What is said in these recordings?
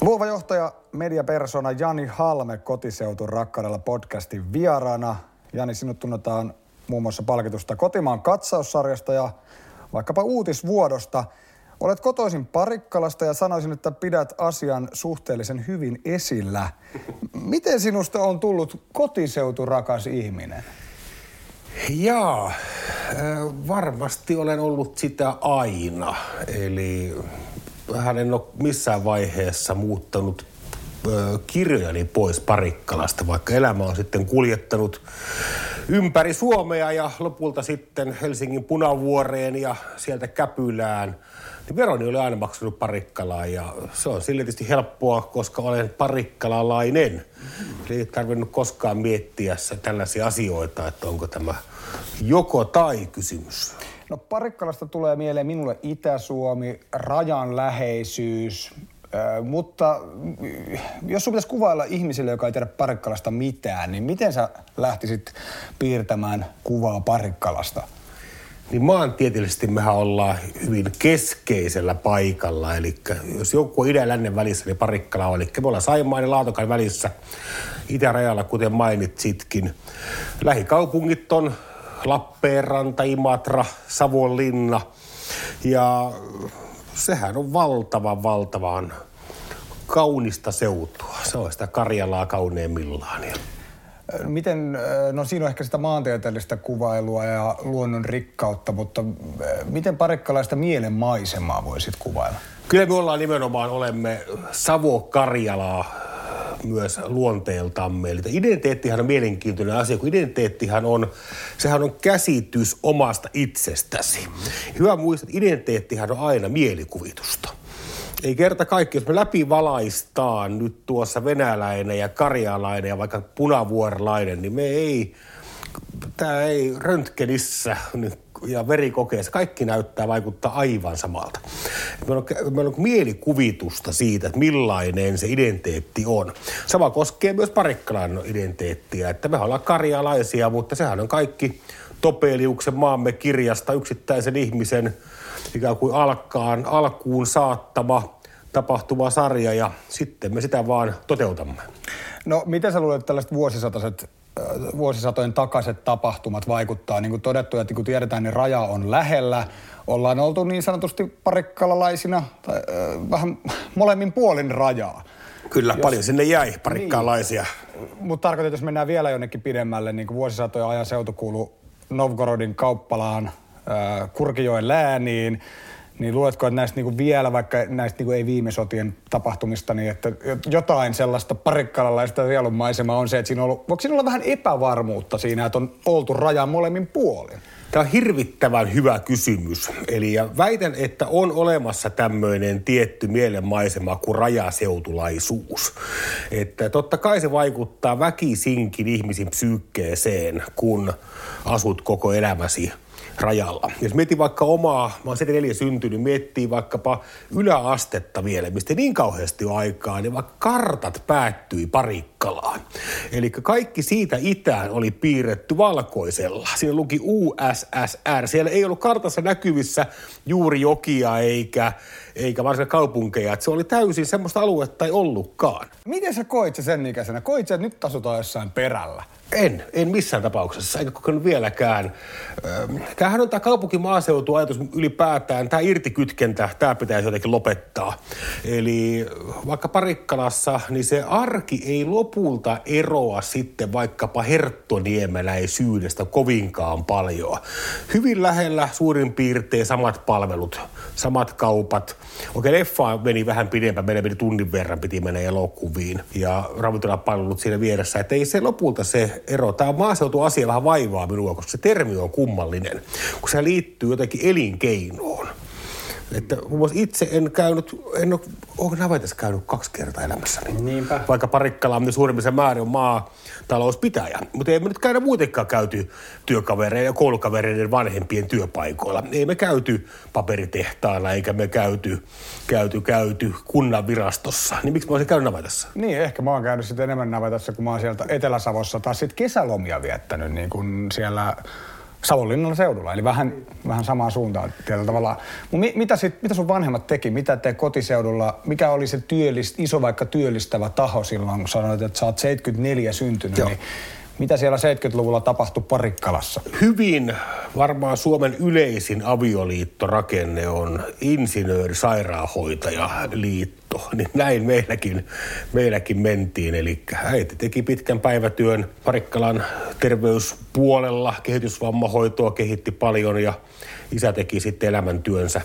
Luova johtaja, mediapersona Jani Halme Kotiseutun rakkaudella podcastin vieraana. Jani, sinut tunnetaan muun muassa palkitusta Kotimaan katsaussarjasta ja vaikkapa Uutisvuodosta. Olet kotoisin Parikkalasta ja sanoisin, että pidät asian suhteellisen hyvin esillä. Miten sinusta on tullut kotiseuturakas ihminen? Jaa, varmasti olen ollut sitä aina. Eli hän en ole missään vaiheessa muuttanut kirjojani pois Parikkalasta, vaikka elämä on sitten kuljettanut ympäri Suomea ja lopulta sitten Helsingin Punavuoreen ja sieltä Käpylään. Veroni oli aina maksanut Parikkalaa ja se on sille tietysti helppoa, koska olen parikkalalainen. Eli ei tarvinnut koskaan miettiä tällaisia asioita, että onko tämä joko tai kysymys. No Parikkalasta tulee mieleen minulle Itä-Suomi, rajan läheisyys, mutta jos sun pitäisi kuvailla ihmisille, joka ei tiedä Parikkalasta mitään, niin miten sä lähtisit piirtämään kuvaa Parikkalasta? Niin maantieteellisesti mehän ollaan hyvin keskeisellä paikalla, eli jos joku on idän ja lännen välissä, niin Parikkala on, eli me ollaan Saimaan ja Laatokan välissä itärajalla, kuten mainitsitkin. Lähikaupungit on Lappeenranta, Imatra, Savonlinna, ja sehän on valtavan kaunista seutua. Se on sitä Karjalaa kauneimmillaan. Miten, no siinä on ehkä sitä maantieteellistä kuvailua ja luonnon rikkautta, mutta miten parikkalaista mielenmaisemaa voisit kuvailla? Kyllä me ollaan nimenomaan, olemme Savo-Karjalaa myös luonteeltamme. Eli identiteettihän on mielenkiintoinen asia, kun identiteettihän on, sehän on käsitys omasta itsestäsi. Hyvä muistaa, että identiteettihän on aina mielikuvitusta. Ei kerta kaikki, jos me läpivalaistaan nyt tuossa venäläinen ja karjalainen ja vaikka punavuorilainen, niin tämä ei röntgenissä ja verikokeessa, kaikki näyttää vaikuttaa aivan samalta. Meillä on mielikuvitusta siitä, että millainen se identiteetti on. Sama koskee myös Parikkalan identiteettiä, että me ollaan karjalaisia, mutta sehän on kaikki Topeliuksen maamme kirjasta yksittäisen ihmisen ikään kuin alkuun saattama tapahtuva sarja, ja sitten me sitä vaan toteutamme. No, miten sä luulet, että tällaiset vuosisatojen takaiset tapahtumat vaikuttaa? Niin kuin todettu, että kun tiedetään, niin raja on lähellä. Ollaan oltu niin sanotusti parikkalalaisina tai vähän molemmin puolin rajaa. Kyllä, paljon sinne jäi parikkaalaisia. Niin. Mutta tarkoitan, jos mennään vielä jonnekin pidemmälle, niin kuin vuosisatojen ajan seutu kuuluu Novgorodin kauppalaan, Kurkijoen lääniin, niin luuletko, että näistä niinku vielä, vaikka näistä niinku ei viime sotien tapahtumista, niin että jotain sellaista parikkalalaista rielun maisemaa on se, että siinä on ollut, voiko siinä olla vähän epävarmuutta siinä, että on oltu rajan molemmin puolin? Tämä on hirvittävän hyvä kysymys. Eli väitän, että on olemassa tämmöinen tietty mielenmaisema kuin rajaseutulaisuus. Että totta kai se vaikuttaa väkisinkin ihmisen psyykkeeseen, kun asut koko elämäsi rajalla. Jos miettii vaikka omaa, mä oon 74 syntynyt, miettii vaikkapa yläastetta vielä, mistä niin kauheasti on aikaa, niin vaikka kartat päättyi Parikkalaan. Eli kaikki siitä itään oli piirretty valkoisella. Siinä luki USSR. Siellä ei ollut kartassa näkyvissä juuri jokia eikä varsinaisia kaupunkeja. Että se oli täysin semmoista aluetta ei ollutkaan. Miten sä koit se sen ikäisenä? Koit sä, että nyt asutaan jossain perällä? En missään tapauksessa, eikä kokenut vieläkään. Tämähän on tämä kaupunkimaanseutuajatus ylipäätään, tämä irtikytkentä, tämä pitäisi jotenkin lopettaa. Eli vaikka Parikkalassa, niin se arki ei lopulta eroa sitten vaikkapa herttoniemeläisyydestä kovinkaan paljon. Hyvin lähellä suurin piirtein samat palvelut, samat kaupat. Okei, leffa meni vähän pidempään, meillä meni tunnin verran, piti mennä elokuviin ja ravintolapalvelut siinä vieressä, että ei se lopulta se ero. Tämä maaseutuasia vähän vaivaa minua, koska se termi on kummallinen, kun se liittyy jotenkin elinkeinoon. Että muun muassa itse en ole navetassa käynyt 2 kertaa elämässäni. Niinpä. Vaikka Parikkala on suurimmissa määrin maatalouspitäjä. Mutta ei me nyt käydä muutenkaan käyty työkavereiden ja koulukavereiden vanhempien työpaikoilla. Ei me käyty paperitehtailla eikä me käyty kunnanvirastossa. Niin miksi mä olisin käynyt navetassa? Niin, ehkä mä oon käynyt sitten enemmän navetassa, kun mä oon sieltä Etelä-Savossa taas sitten kesälomia viettänyt niin kuin siellä Savonlinnan seudulla, eli vähän samaan suuntaan tietyllä tavalla. Mitä sun vanhemmat teki? Mitä te kotiseudulla, mikä oli se iso vaikka työllistävä taho silloin, kun sanoit, että sä oot 74 syntynyt, niin mitä siellä 70-luvulla tapahtui Parikkalassa? Hyvin varmaan Suomen yleisin avioliittorakenne on insinööri-sairaanhoitajaliitto. Niin näin meilläkin mentiin. Eli äiti teki pitkän päivätyön Parikkalan terveyspuolella. Kehitysvammahoitoa kehitti paljon ja isä teki sitten elämäntyönsä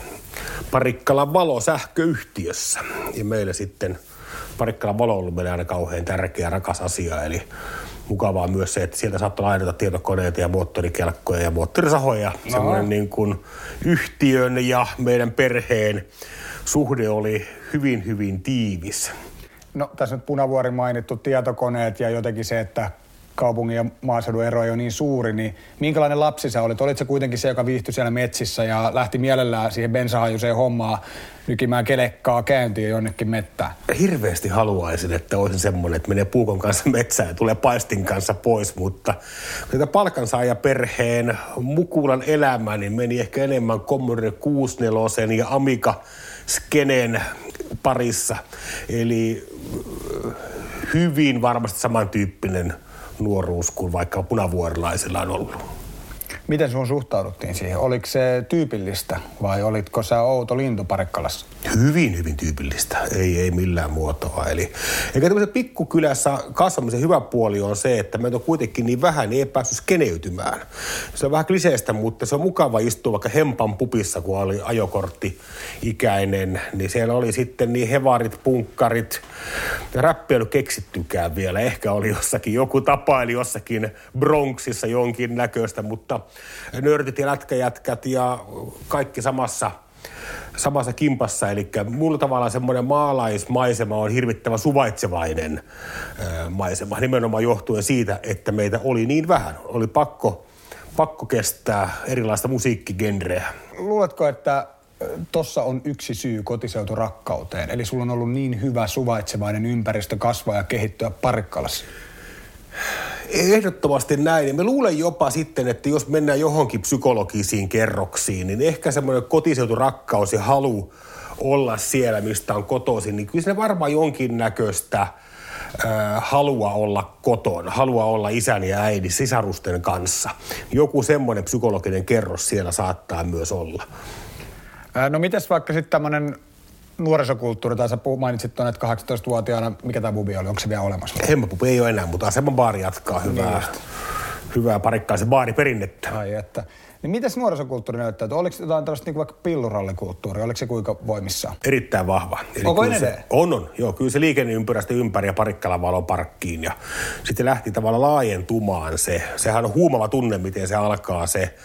Parikkalan valosähköyhtiössä. Ja meillä sitten Parikkalan valo on ollut meille aina kauhean tärkeä rakas asia. Eli mukavaa myös se, että sieltä saattoi lainata tietokoneita ja moottorikelkkoja ja moottorisahoja. No. Semmoinen niin kuin yhtiön ja meidän perheen suhde oli hyvin, hyvin tiivis. No tässä nyt Punavuori mainittu tietokoneet ja jotenkin se, että kaupungin ja maaseudun ero ei ole niin suuri, niin minkälainen lapsi sä olit? Olit sä kuitenkin se, joka viihtyi siellä metsissä ja lähti mielellään siihen bensahajuiseen hommaan nykimään kelekkaa käyntiin jonnekin mettään? Hirveästi haluaisin, että olisin semmoinen, että menee puukon kanssa metsään ja tulee paistin kanssa pois, mutta palkansaajaperheen Mukulan elämä niin meni ehkä enemmän Commodore 64 ja Amiga skenen parissa. Eli hyvin varmasti samantyyppinen nuoruus kuin vaikka punavuorilaisilla on ollut. Miten sun suhtauduttiin siihen? Oliko se tyypillistä vai olitko sä outo lintu Parikkalassa? Hyvin, hyvin tyypillistä. Ei millään muotoa. Eli eikä tämmöisen pikkukylässä kasvamisen hyvä puoli on se, että meitä on kuitenkin niin vähän, niin ei päässyt skeneytymään. Se on vähän kliseistä, mutta se on mukava istua vaikka Hempan pupissa, kun oli ajokortti-ikäinen. Niin siellä oli sitten niin hevarit, punkkarit. Räppi ei ollut keksittykään vielä. Ehkä oli jossakin, joku tapaili jossakin Bronxissa jonkin näköistä, mutta nörtit ja lätkäjätkät ja kaikki samassa kimpassa. Eli mulla tavallaan semmoinen maalaismaisema on hirvittävän suvaitsevainen maisema. Nimenomaan johtuen siitä, että meitä oli niin vähän. Oli pakko kestää erilaista musiikkigenreä. Luuletko, että tossa on yksi syy kotiseuturakkauteen? Eli sulla on ollut niin hyvä suvaitsevainen ympäristö kasvaa ja kehittyä Parikkalassa? Ehdottomasti näin. Mä luulen jopa sitten, että jos mennään johonkin psykologisiin kerroksiin, niin ehkä semmoinen kotiseuturakkaus ja halu olla siellä, mistä on kotoisin, niin kyllä siinä varmaan jonkinnäköistä halua olla kotona, halua olla isän ja äidin sisarusten kanssa. Joku semmoinen psykologinen kerros siellä saattaa myös olla. No mites vaikka sitten tämmöinen nuorisokulttuuri, tai sä mainitsit tuonne, että 18-vuotiaana, mikä tämä pubi oli, onko se vielä olemassa? Hemmapubi ei ole enää, mutta Aseman baari jatkaa hyvää parikkaisen baariperinnettä. Ai että. Niin mites nuorisokulttuuri näyttää? Oliko jotain tällaista niin vaikka pillurallikulttuuri? Oliko se kuinka voimissaan? Erittäin vahva. Eli onko edelleen? On. Joo, kyllä se liikenneympyrästä ympäri ja Parikkalan valoparkkiin. Ja sitten lähti tavallaan laajentumaan se. Sehän on huumava tunne, miten se alkaa se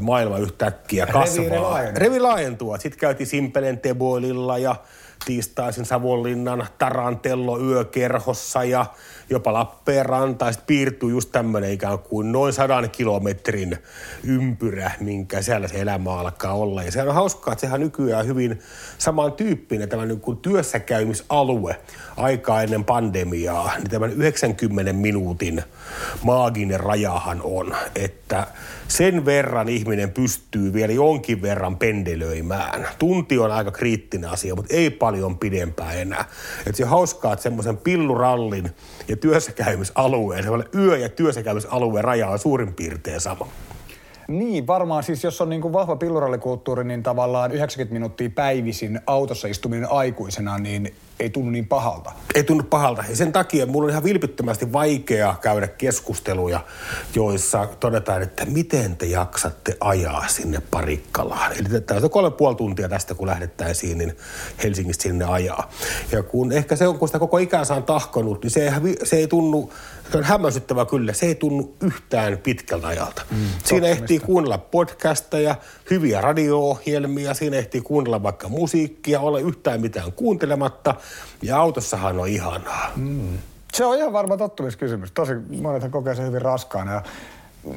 maailma yhtäkkiä kasvaa. Revi laajentua. Sitten käytiin Simpeleen Teboililla ja tiistaisin Savonlinnan Tarantello yökerhossa ja jopa Lappeenrantaan. Sitten piirtyi just tämmöinen ikään kuin noin 100 kilometrin ympyrä, minkä siellä se elämä alkaa olla. Ja sehän on hauskaa, että sehän nykyään hyvin samantyyppinen tämä niin kuin työssäkäymisalue aikaa ennen pandemiaa. Niin tämän 90 minuutin maaginen rajahan on, että sen verran ihminen pystyy vielä jonkin verran pendelöimään. Tunti on aika kriittinen asia, mutta ei paljon pidempään enää. Että se on hauskaa, että semmoisen pillurallin ja työssäkäymisalueen, semmoinen yö- ja työssäkäymisalueen raja on suurin piirtein sama. Niin, varmaan siis jos on niin kuin vahva pillurallikulttuuri, niin tavallaan 90 minuuttia päivisin autossa istuminen aikuisena, niin ei tunnu niin pahalta. Ei tunnu pahalta. Ja sen takia mulla on ihan vilpittömästi vaikea käydä keskusteluja, joissa todetaan, että miten te jaksatte ajaa sinne Parikkalaan. Eli tämä on 3,5 tuntia tästä, kun lähdettäisiin, niin Helsingistä sinne ajaa. Ja kun ehkä se on, kun sitä koko ikänsä on tahkonut, niin se ei tunnu, se on hämmästyttävä kyllä, se ei tunnu yhtään pitkältä ajalta. Siinä ehtii kuunnella podcasteja, hyviä radio-ohjelmia, siinä ehtii kuunnella vaikka musiikkia, olla yhtään mitään kuuntelematta. Ja autossahan on ihanaa. Se on ihan varma tottumiskysymys. Tosi monethan kokee sen hyvin raskaana. Ja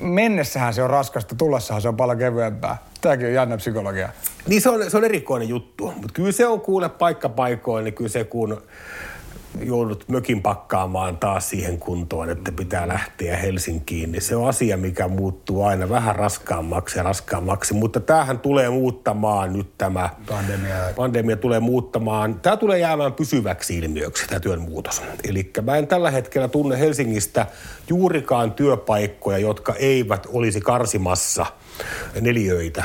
mennessähän se on raskasta, tullessahan se on paljon kevyempää. Tämäkin on jännä psykologia. Niin se on erikoinen juttu. Mutta kyllä se on kuule paikkapaikoin, niin kyllä se kun joudut mökin pakkaamaan taas siihen kuntoon, että pitää lähteä Helsinkiin, niin se on asia, mikä muuttuu aina vähän raskaammaksi ja raskaammaksi. Mutta tämähän tulee muuttamaan nyt tämä pandemia tulee muuttamaan. Tämä tulee jäämään pysyväksi ilmiöksi, tämä työn muutos. Eli mä en tällä hetkellä tunne Helsingistä juurikaan työpaikkoja, jotka eivät olisi karsimassa neliöitä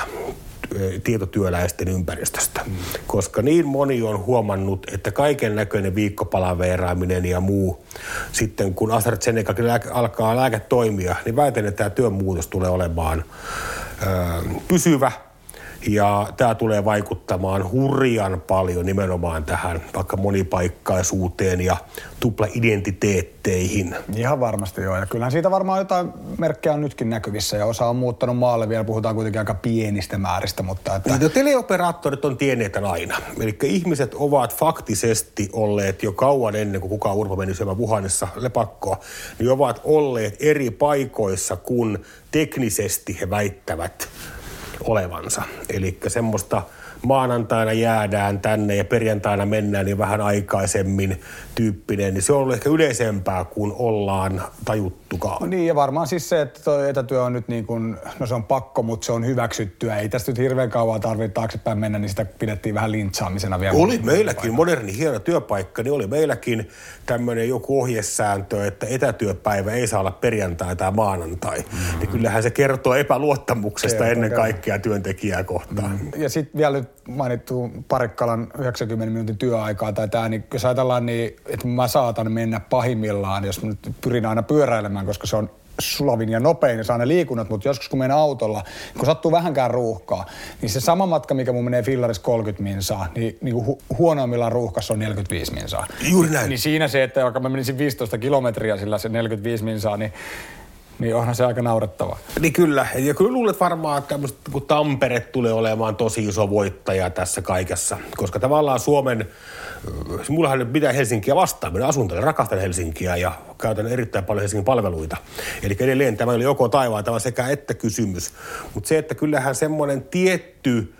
tietotyöläisten ympäristöstä, koska niin moni on huomannut, että kaiken näköinen viikkopalaveeraaminen ja muu, sitten kun AstraZeneca alkaa lääke toimia, niin väitän, että tämä työn muutos tulee olemaan pysyvä ja tämä tulee vaikuttamaan hurjan paljon nimenomaan tähän vaikka monipaikkaisuuteen ja tupla-identiteetteihin. Ihan varmasti joo, ja kyllähän siitä varmaan jotain merkkejä on nytkin näkyvissä, ja osa on muuttanut maalle vielä, puhutaan kuitenkin aika pienistä määristä, mutta että... No, teleoperaattorit on tienneet aina, eli ihmiset ovat faktisesti olleet jo kauan ennen kuin kukaan urpa meni syömään Wuhanissa lepakkoa, niin ovat olleet eri paikoissa, kun teknisesti he väittävät olevansa, eli semmoista maanantaina jäädään tänne ja perjantaina mennään niin vähän aikaisemmin tyyppinen, niin se on ollut ehkä yleisempää kuin ollaan tajuttukaan. No niin, ja varmaan siis se, että tuo etätyö on nyt niin kuin, no se on pakko, mutta se on hyväksyttyä. Ei tästä nyt hirveän kauan tarvitse taaksepäin mennä, niin sitä pidettiin vähän lintsaamisena vielä. Oli meilläkin moderni hieno työpaikka, niin oli meilläkin tämmöinen joku ohjesääntö, että etätyöpäivä ei saa olla perjantai tai maanantai. Niin kyllähän se kertoo epäluottamuksesta ennen kaikkea työntekijää kohtaan. Ja sitten vielä mainittu Parikkalan 90 minuutin työaikaa tai tämä, niin jos ajatellaan niin, että mä saatan mennä pahimmillaan, jos mä nyt pyrin aina pyöräilemään, koska se on sulavin ja nopein ja saa ne liikunnat, mutta joskus kun menen autolla, kun sattuu vähänkään ruuhkaa, niin se sama matka, mikä mun menee fillarissa 30 minsaa, niin huonoimmillaan ruuhkassa on 45 minsaa. Juuri näin. Niin siinä se, että vaikka mä menisin 15 kilometriä sillä se 45 minsaa, niin onhan se aika naurettavaa. Niin kyllä. Ja kyllä luulet varmaan, että kun Tampere tulee olemaan tosi iso voittaja tässä kaikessa. Koska tavallaan mullahan nyt pitää Helsinkiä vastaan. Minä asun täällä, rakastan Helsinkiä ja käytän erittäin paljon Helsingin palveluita. Eli edelleen tämä oli joko taivaan, tämä sekä että kysymys. Mutta se, että kyllähän semmoinen tietty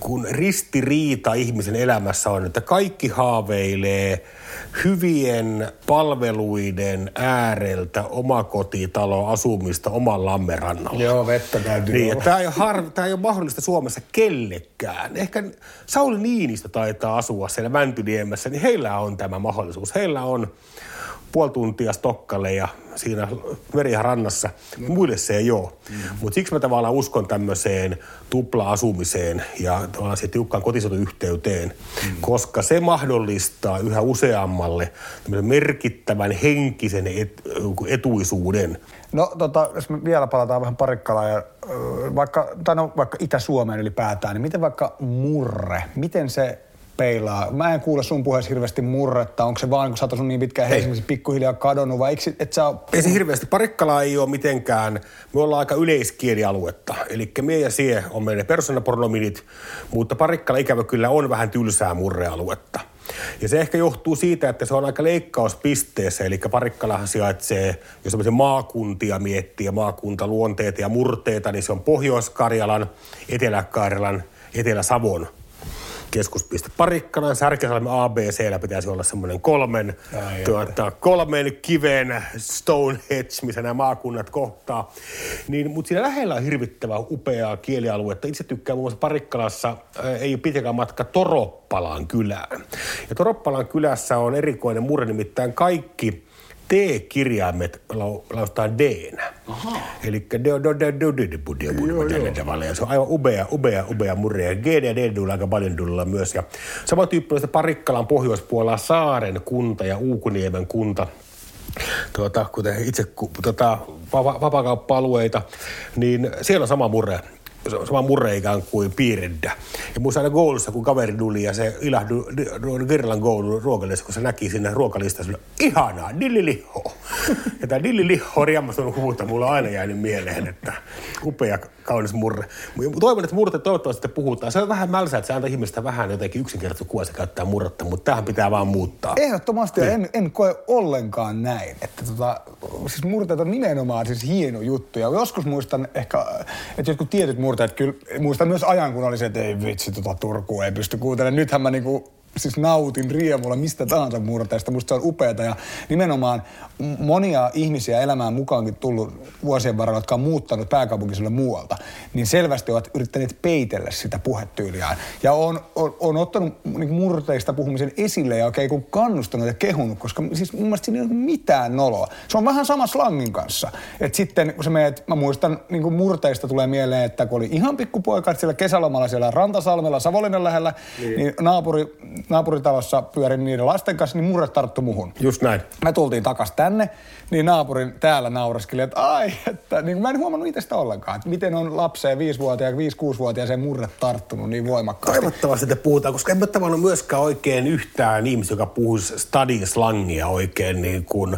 kun ristiriita ihmisen elämässä on, että kaikki haaveilee hyvien palveluiden ääreltä omakotitaloasumista oman lammerannalla. Joo, vettä täytyy niin, olla. Tämä ei ole mahdollista Suomessa kellekään. Ehkä Sauli Niinistö taitaa asua siellä Mäntyniemessä, niin heillä on tämä mahdollisuus. Heillä on puoli tuntia Stokkalle ja siinä merihän rannassa. Muille se ei ole. Mutta siksi mä tavallaan uskon tämmöiseen tupla-asumiseen ja tavallaan tiukkaan kotiseutuyhteyteen, koska se mahdollistaa yhä useammalle merkittävän henkisen etuisuuden. No jos me vielä palataan vähän Parikkalaan ja vaikka Itä-Suomeen ylipäätään, niin miten vaikka murre, miten se peilaa. Mä en kuule sun puheessa hirveästi murretta. Onko se vaan, kun sä oot asunut niin pitkään Helsingissä pikkuhiljaa kadonnut, vai et sä ole... Ei se hirveästi. Parikkalaa ei ole mitenkään. Me ollaan aika yleiskielialuetta. Eli mie ja sie on meidän persoonapronominit, mutta Parikkala ikävä kyllä on vähän tylsää murrealuetta. Ja se ehkä johtuu siitä, että se on aika leikkauspisteessä, eli Parikkalahan sijaitsee, jos sellaisia maakuntia miettii ja maakuntaluonteita ja murteita, niin se on Pohjois-Karjalan, Etelä-Karjalan, Etelä-Savon keskuspiste. Parikkalan, Särkisalmen ABC:llä pitäisi olla semmoinen kolmen kiven Stonehenge, missä nämä maakunnat kohtaa. Niin, mutta siinä lähellä on hirvittävän upeaa kielialuetta. Itse tykkään muun muassa Parikkalassa, ei ole pitkäkään matka Toroppalan kylään. Ja Toroppalan kylässä on erikoinen murre, nimittäin kaikki T-kirjaimet lausutaan D-nä. Eli se on aivan ubea murre. GD ja D aika paljon dulla myös. Samantyyppistä Parikkalan pohjoispuolella Saaren kunta ja Uukuniemen kunta, kuten itse vapaakauppa-alueita, niin siellä on sama murre ikään kuin piirreddä. Ja muista aina koulussa, kun kaveri tuli ja se ilahdui Gerlan koulun ruokalista, kun se näki sinne ruokalistassa, ihanaa, dilliliho. Ja tämä dilliliho on riammastunut huuta, mulla on aina jäänyt mieleen, että upea, kaunis murre. Toivon, että murte toivottavasti puhutaan. Se on vähän mälsää, että se antaa ihmistä vähän jotenkin yksinkertaisesti kuva, se käyttää murretta, mutta tämähän pitää vaan muuttaa. Ehdottomasti, niin. en koe ollenkaan näin. Että siis murteet on nimenomaan siis hieno juttu. Ja joskus muistan ehkä, että jotkut tietyt murteet, kyllä muistan myös ajan, kun oli se, että ei vitsi, Turkuun ei pysty kuuntelemaan. Nythän mä niinku siis nautin riemulla mistä tahansa murteesta. Musta se on upeata ja nimenomaan monia ihmisiä elämään mukaankin tullut vuosien varrella, jotka on muuttanut pääkaupunkiselle muualta, niin selvästi ovat yrittäneet peitellä sitä puhetyyliään. Ja on ottanut niin murteista puhumisen esille ja oikein kun kannustanut ja kehunut, koska siis mun mielestä siinä ei ole mitään noloa. Se on vähän sama slangin kanssa. Et sitten kun sä meet, mä muistan niin murteista tulee mieleen, että kun oli ihan pikkupoika, että siellä kesälomalla siellä Rantasalmella, Savonlinnan lähellä, niin naapuritalossa pyörin niiden lasten kanssa, niin murret tarttu muhun. Just näin. Me tultiin takas tänne, niin naapurin täällä naureskeli, että ai, että niin mä en huomannut itsestä ollenkaan, että miten on lapseen 5-vuotiaan, 5-6-vuotiaaseen murret tarttunut niin voimakkaasti. Toivottavasti te puhutaan, koska en ole myöskään oikein yhtään ihmistä, joka puhuisi study slangia oikein niin kuin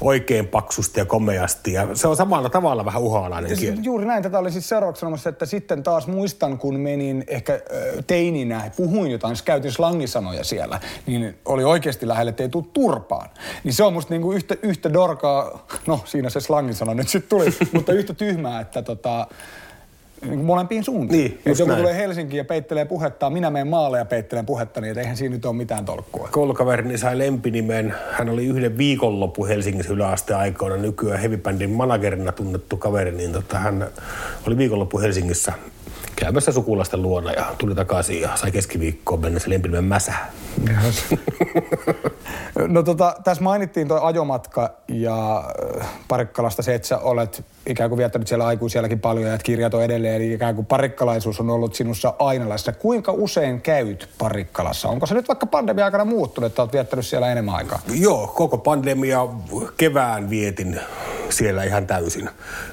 oikein paksusti ja komeasti ja se on samalla tavalla vähän uhaalainen kieli. Juuri näin, tätä oli siis seuraavaksi sanomassa, että sitten taas muistan, kun menin ehkä teininä, puhuin jotain, käytin slangisanoja siellä, niin oli oikeasti lähellä, ettei tule turpaan. Niin se on musta niinku yhtä dorkaa, no siinä se slangisana nyt sitten tuli, mutta yhtä tyhmää, että niin molempiin suuntiin. Niin, jos joku tulee Helsinkiin ja peittelee puhettaan, minä menen maalle ja peittelen puhettani, niin eihän siinä nyt ole mitään tolkkua. Koulukaverini sai lempinimen. Hän oli yhden viikonloppu Helsingissä yläasteaikoina nykyään heavybändin managerina tunnettu kaveri, niin hän oli viikonloppu Helsingissä käymässä sukulaisten luona ja tuli takaisin ja sai keskiviikkoon mennessä lempinimen Mäsä. No tässä mainittiin tuo ajomatka ja Parikkalasta se, että sä olet ikään kuin viettänyt siellä aikuisielläkin paljon ja kirjat on edelleen, eli ikään kuin parikkalaisuus on ollut sinussa aina läsnä. Kuinka usein käyt Parikkalassa? Onko se nyt vaikka pandemia aikana muuttunut, että olet viettänyt siellä enemmän aikaa? Joo, koko pandemia kevään vietin siellä ihan täysin.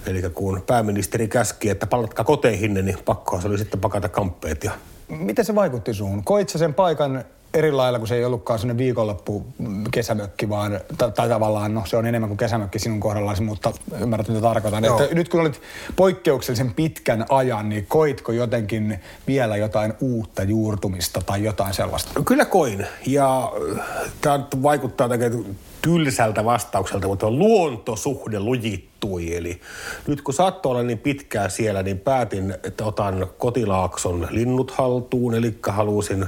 Eli kun pääministeri käski, että palatkaa koteihinne, niin pakkohan se oli sitten pakata kamppeet. Ja... Miten se vaikutti suhun? Koit sä sen paikan eri lailla, kun se ei ollutkaan sellainen viikonloppu kesämökki, vaan tai tavallaan, no se on enemmän kuin kesämökki sinun kohdallasi, mutta ymmärrät mitä tarkoitan. Että nyt kun olit poikkeuksellisen pitkän ajan, niin koitko jotenkin vielä jotain uutta juurtumista tai jotain sellaista? No, kyllä koin ja tämä vaikuttaa tylsältä vastaukselta, mutta luontosuhde lujittui. Eli nyt kun saattoi olla niin pitkään siellä, niin päätin, että otan Kotilaakson linnut haltuun. Eli halusin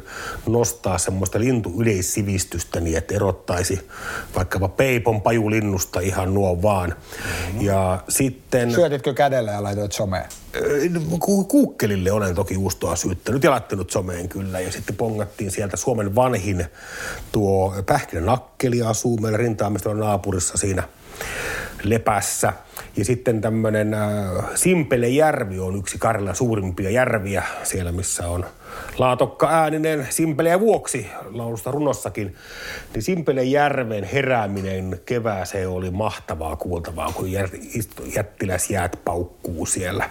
nostaa semmoista lintuyleissivistystä niin, että erottaisi vaikkapa peipon pajulinnusta ihan nuo vaan. Ja sitten... Syötitkö kädellä ja laitoit someen? Kuukkelille olen toki ustoa syyttänyt ja laittanut someen kyllä. Ja sitten pongattiin sieltä Suomen vanhin tuo pähkinänakkeli asuu meillä rintaamistolla naapurissa siinä lepässä. Ja sitten tämmöinen Simpelejärvi on yksi Karjalan suurimpia järviä siellä, missä on laatokka ääninen Simpeleä vuoksi laulusta runossakin. Niin Simpelejärven herääminen kevääseen oli mahtavaa kuultavaa, kun jättiläisjäät paukkuu siellä.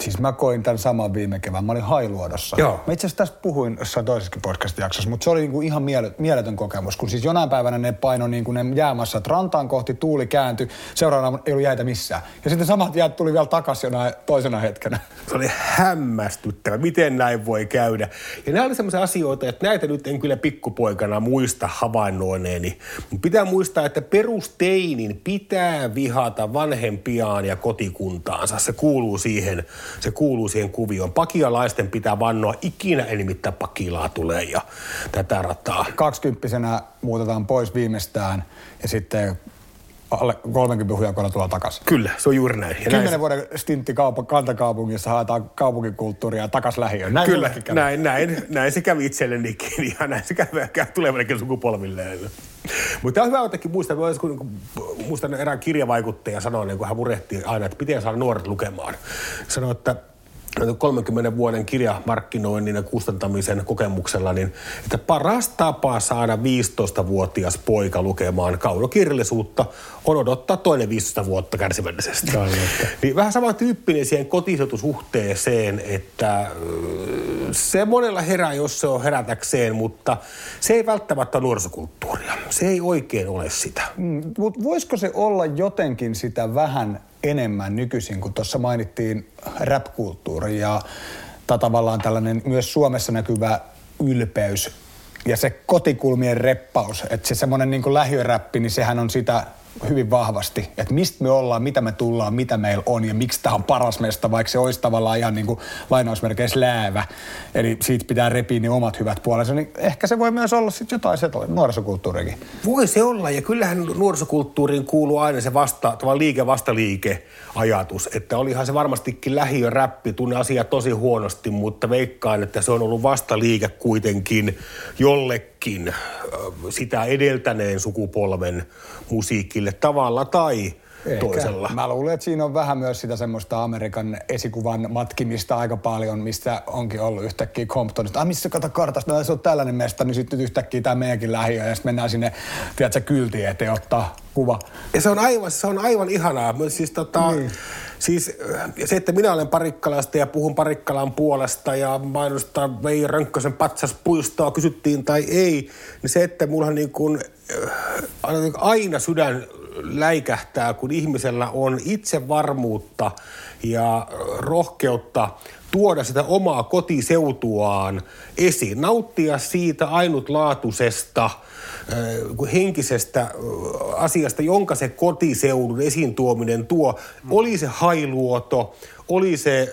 Siis mä koin tämän saman viime kevään. Mä olin Hailuodossa. Joo. Mä itse asiassa tästä puhuin toisessakin podcast-jaksossa, mutta se oli niinku ihan mieletön kokemus, kun siis jonain päivänä ne painoi niinku ne jäämassat rantaan kohti, tuuli kääntyi, seuraavana ei ollut jäitä missään. Ja sitten samat jäät tuli vielä takaisin jonain toisena hetkenä. Se oli hämmästyttävä, miten näin voi käydä. Ja nämä oli semmoisia asioita, että näitä nyt en kyllä pikkupoikana muista havainnoineeni. Mutta pitää muistaa, että perusteinin pitää vihata vanhempiaan ja kotikuntaansa. Se kuuluu siihen kuvioon. Pakialaisten pitää vannoa ikinä, ei nimittäin Pakilaa tulee ja tätä rataa. 20-vuotiaana muutetaan pois viimeistään ja sitten alle 30-vuotiaana tulla takaisin. Kyllä, se on juuri näin. 10 vuoden stintti kantakaupungissa haetaan kaupunkikulttuuria ja takaisin lähiöön. Näin se kävi itsellenikin ja näin se käy tulevallekin sukupolville. Mutta on hyvä jotenkin muistaa, muistan erään kirjavaikuttaja sanoi, niin kun hän murehtii aina, että pitää saada nuoret lukemaan. Sanoi, että 30 vuoden kirjamarkkinoinnin ja kustantamisen kokemuksella, niin että paras tapa saada 15-vuotias poika lukemaan kaunokirjallisuutta on odottaa toinen 15 vuotta kärsivällisesti. Niin vähän sama tyyppinen siihen kotiseutusuhteeseen, että se monella herää, jos se on herätäkseen, mutta se ei välttämättä nuorisokulttuuria. Se ei oikein ole sitä. Mutta voisiko se olla jotenkin sitä vähän enemmän nykyisin, kun tuossa mainittiin rap-kulttuuri ja tavallaan tällainen myös Suomessa näkyvä ylpeys ja se kotikulmien reppaus, että se semmoinen niin kuin lähiöräppi, niin sehän on sitä hyvin vahvasti, että mistä me ollaan, mitä me tullaan, mitä meillä on ja miksi tämä on paras mesta, vaikka se olisi tavallaan ihan niin kuin lainausmerkeissä läävä. Eli siitä pitää repiä ne omat hyvät puolensa, niin ehkä se voi myös olla sitten jotain se nuorisokulttuurikin. Voi se olla, ja kyllähän nuorisokulttuuriin kuuluu aina se vastaliike-ajatus, että olihan se varmastikin lähiöräppi, tunne asiaa tosi huonosti, mutta veikkaan, että se on ollut vastaliike kuitenkin jollekin sitä edeltäneen sukupolven musiikille tavalla tai toisella. Mä luulen, että siinä on vähän myös sitä semmoista Amerikan esikuvan matkimista aika paljon, mistä onkin ollut yhtäkkiä Comptonista. Missä kato kartasta, no, se on tällainen mesta, niin sitten yhtäkkiä tämä meidänkin lähiö ja sitten mennään sinne, tiedätkö, kyltiin eteen ottaa kuva. Ja se on aivan ihanaa. Siis, siis se, että minä olen Parikkalasta ja puhun Parikkalan puolesta ja mainostan Veijo Rönkkösen Patsaspuistoa, kysyttiin tai ei, niin se, että mullahan niin kuin aina sydän läikähtää, kun ihmisellä on itsevarmuutta ja rohkeutta tuoda sitä omaa kotiseutuaan esiin, nauttia siitä ainutlaatuisesta henkisestä asiasta, jonka se kotiseudun esiin tuominen tuo. Oli se Hailuoto, oli se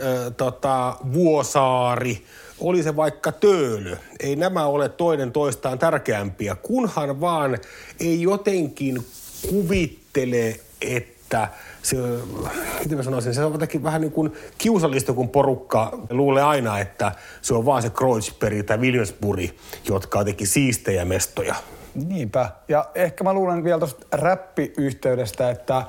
Vuosaari, oli se vaikka Töölö. Ei nämä ole toinen toistaan tärkeämpiä, kunhan vaan ei jotenkin kuvittele, että se, miten mä sanoisin, se on jotenkin vähän niin kuin kiusallista, kun porukka luulee aina, että se on vaan se Kreuzberg tai Williamsburg, jotka on jotenkin siistejä mestoja. Niinpä. Ja ehkä mä luulen vielä tuosta räppiyhteydestä, että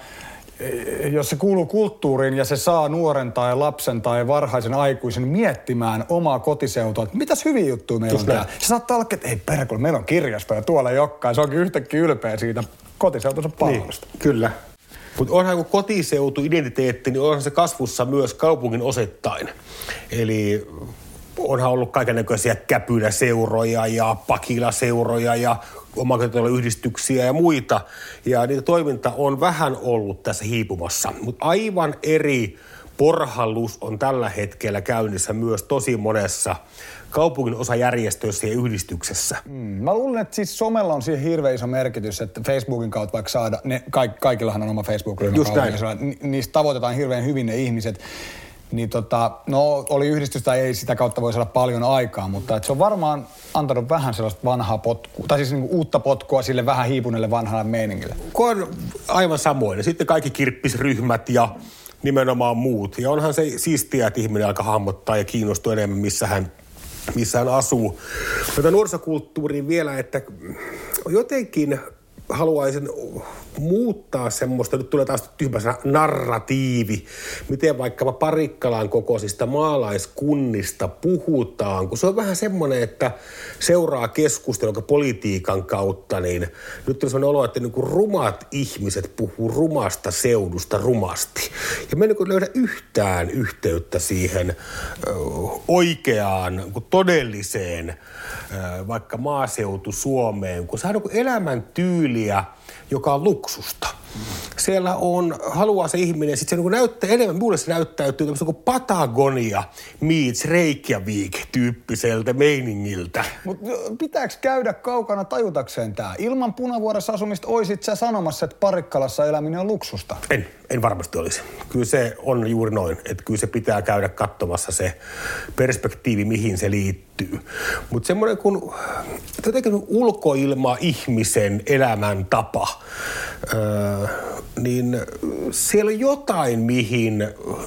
jos se kuuluu kulttuuriin ja se saa nuoren tai lapsen tai varhaisen aikuisen miettimään omaa kotiseutua, että mitäs hyviä juttuja meillä on täällä. Se saattaa olla, että ei perkele, meillä on kirjastoja tuolla jokkaan, se onkin yhtäkkiä ylpeä siitä kotiseutunsa palvelusta. Niin, kyllä. Mutta onhan kun kotiseutuidentiteetti, niin onhan se kasvussa myös kaupungin osittain. Eli onhan ollut kaikennäköisiä käpyläseuroja ja pakilaseuroja ja omakotitaloyhdistyksiä ja muita. Ja niitä toiminta on vähän ollut tässä hiipumassa. Mutta aivan eri porhallus on tällä hetkellä käynnissä myös tosi monessa kaupungin osajärjestöissä ja yhdistyksessä. Mä luulen, että siis somella on siihen hirveän iso merkitys, että Facebookin kautta vaikka saada, kaikillahan on oma Facebook-ryhmä. Just näin. Niistä tavoitetaan hirveän hyvin ne ihmiset. Niin oli yhdistys tai ei, sitä kautta voi saada paljon aikaa, mutta se on varmaan antanut vähän sellaista vanhaa potkua, tai siis niinku uutta potkua sille vähän hiipuneelle vanhalle meiningille. On aivan samoin. Sitten kaikki kirppisryhmät ja nimenomaan muut. Ja onhan se siistiä, että ihminen alkaa hahmottaa ja kiinnostuu enemmän, missä hän asuu. Mutta nuorisokulttuuriin vielä, että jotenkin haluaisin muuttaa semmoista, nyt tulee taas tyhmä sana, narratiivi, miten vaikkapa Parikkalan kokoisista maalaiskunnista puhutaan, kun se on vähän semmoinen, että seuraa keskustelua politiikan kautta, niin nyt on semmoinen olo, että niin kuin rumat ihmiset puhuu rumasta seudusta rumasti. Ja me ei niin löydä yhtään yhteyttä siihen oikeaan, todelliseen, vaikka maaseutu Suomeen, kun sehän on elämäntyyliä, joka on luksusta. Siellä on, haluaa se ihminen, sitten se niin näyttää enemmän, mulle se näyttäytyy tämmöistä kuin Patagonia meets Reykjavik-tyyppiseltä meiningiltä. Mutta pitääkö käydä kaukana tajutakseen tää? Ilman Punavuoressa asumista oisit sä sanomassa, että Parikkalassa eläminen on luksusta? En varmasti olisi. Kyllä se on juuri noin, että kyllä se pitää käydä katsomassa se perspektiivi, mihin se liittyy. Mutta semmoinen kuin ulkoilma ihmisen elämäntapa, niin siellä on jotain, mihin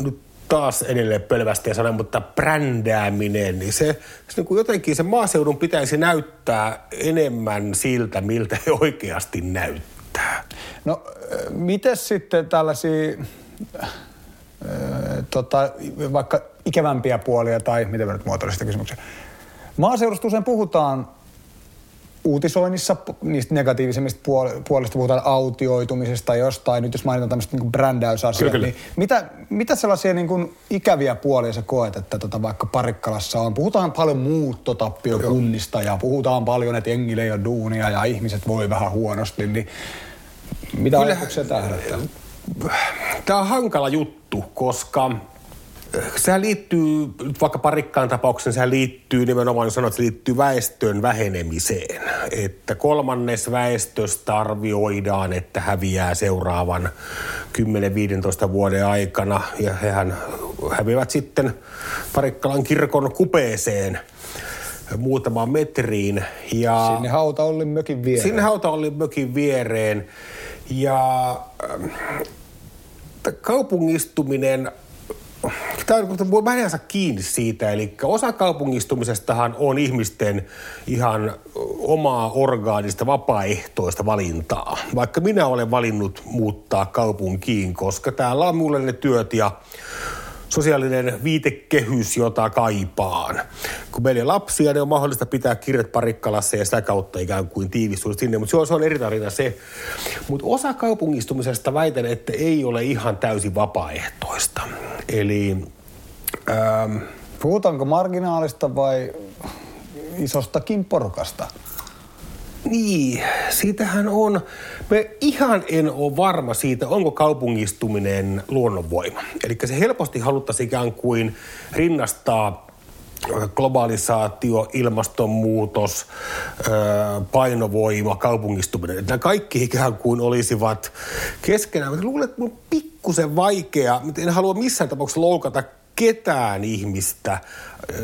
nyt taas edelleen pölvästi ja sanon, mutta brändääminen, niin se niin jotenkin se maaseudun pitäisi näyttää enemmän siltä, miltä he oikeasti näyttää. No, mites sitten tällaisia vaikka ikävämpiä puolia tai miten mä nyt muotoilen sitä kysymyksiä? Maaseudusta usein puhutaan uutisoinnissa, niistä negatiivisemmista puolista puhutaan autioitumisesta jostain. Nyt jos mainitaan tämmöistä niin kuin brändäysasiaa, niin mitä sellaisia niin kuin ikäviä puolia sä koet, että vaikka Parikkalassa on? Puhutaan paljon muuttotappiokunnista ja puhutaan paljon, että jengillä ei ole duunia ja ihmiset voi vähän huonosti. Niin mitä ajatuksia tähdättää? Tämä on hankala juttu, koska Sehän liittyy, vaikka parikkaan tapaukseen, sehän liittyy nimenomaan, jos sanot, se liittyy väestön vähenemiseen. Että kolmannes väestöstä arvioidaan, että häviää seuraavan 10-15 vuoden aikana, ja hehän häviävät sitten Parikkalan kirkon kupeeseen muutamaan metriin. Ja sinne Hautaollin mökin viereen. Ja kaupungistuminen... Tämä on vähän kiinni siitä, eli osa kaupungistumisestahan on ihmisten ihan omaa orgaanista vapaaehtoista valintaa. Vaikka minä olen valinnut muuttaa kaupunkiin, koska täällä on mulle ne työt ja sosiaalinen viitekehys, jota kaipaan. Kun meillä on lapsia, niin on mahdollista pitää kirjat Parikkalassa ja sitä kautta ikään kuin tiivistuu sinne, mutta se on eri tarina se. Mutta osa kaupungistumisesta väitän, että ei ole ihan täysin vapaaehtoista. Eli... Puhutaanko marginaalista vai isostakin porukasta? Niin, siitähän on. Mä ihan en ole varma siitä, onko kaupungistuminen luonnonvoima. Eli se helposti haluttaisiin ikään kuin rinnastaa globalisaatio, ilmastonmuutos, painovoima, kaupungistuminen. Nämä kaikki ikään kuin olisivat keskenään. Mä luulen, että mun on pikkusen vaikea, mutta en halua missään tapauksessa loukata ketään ihmistä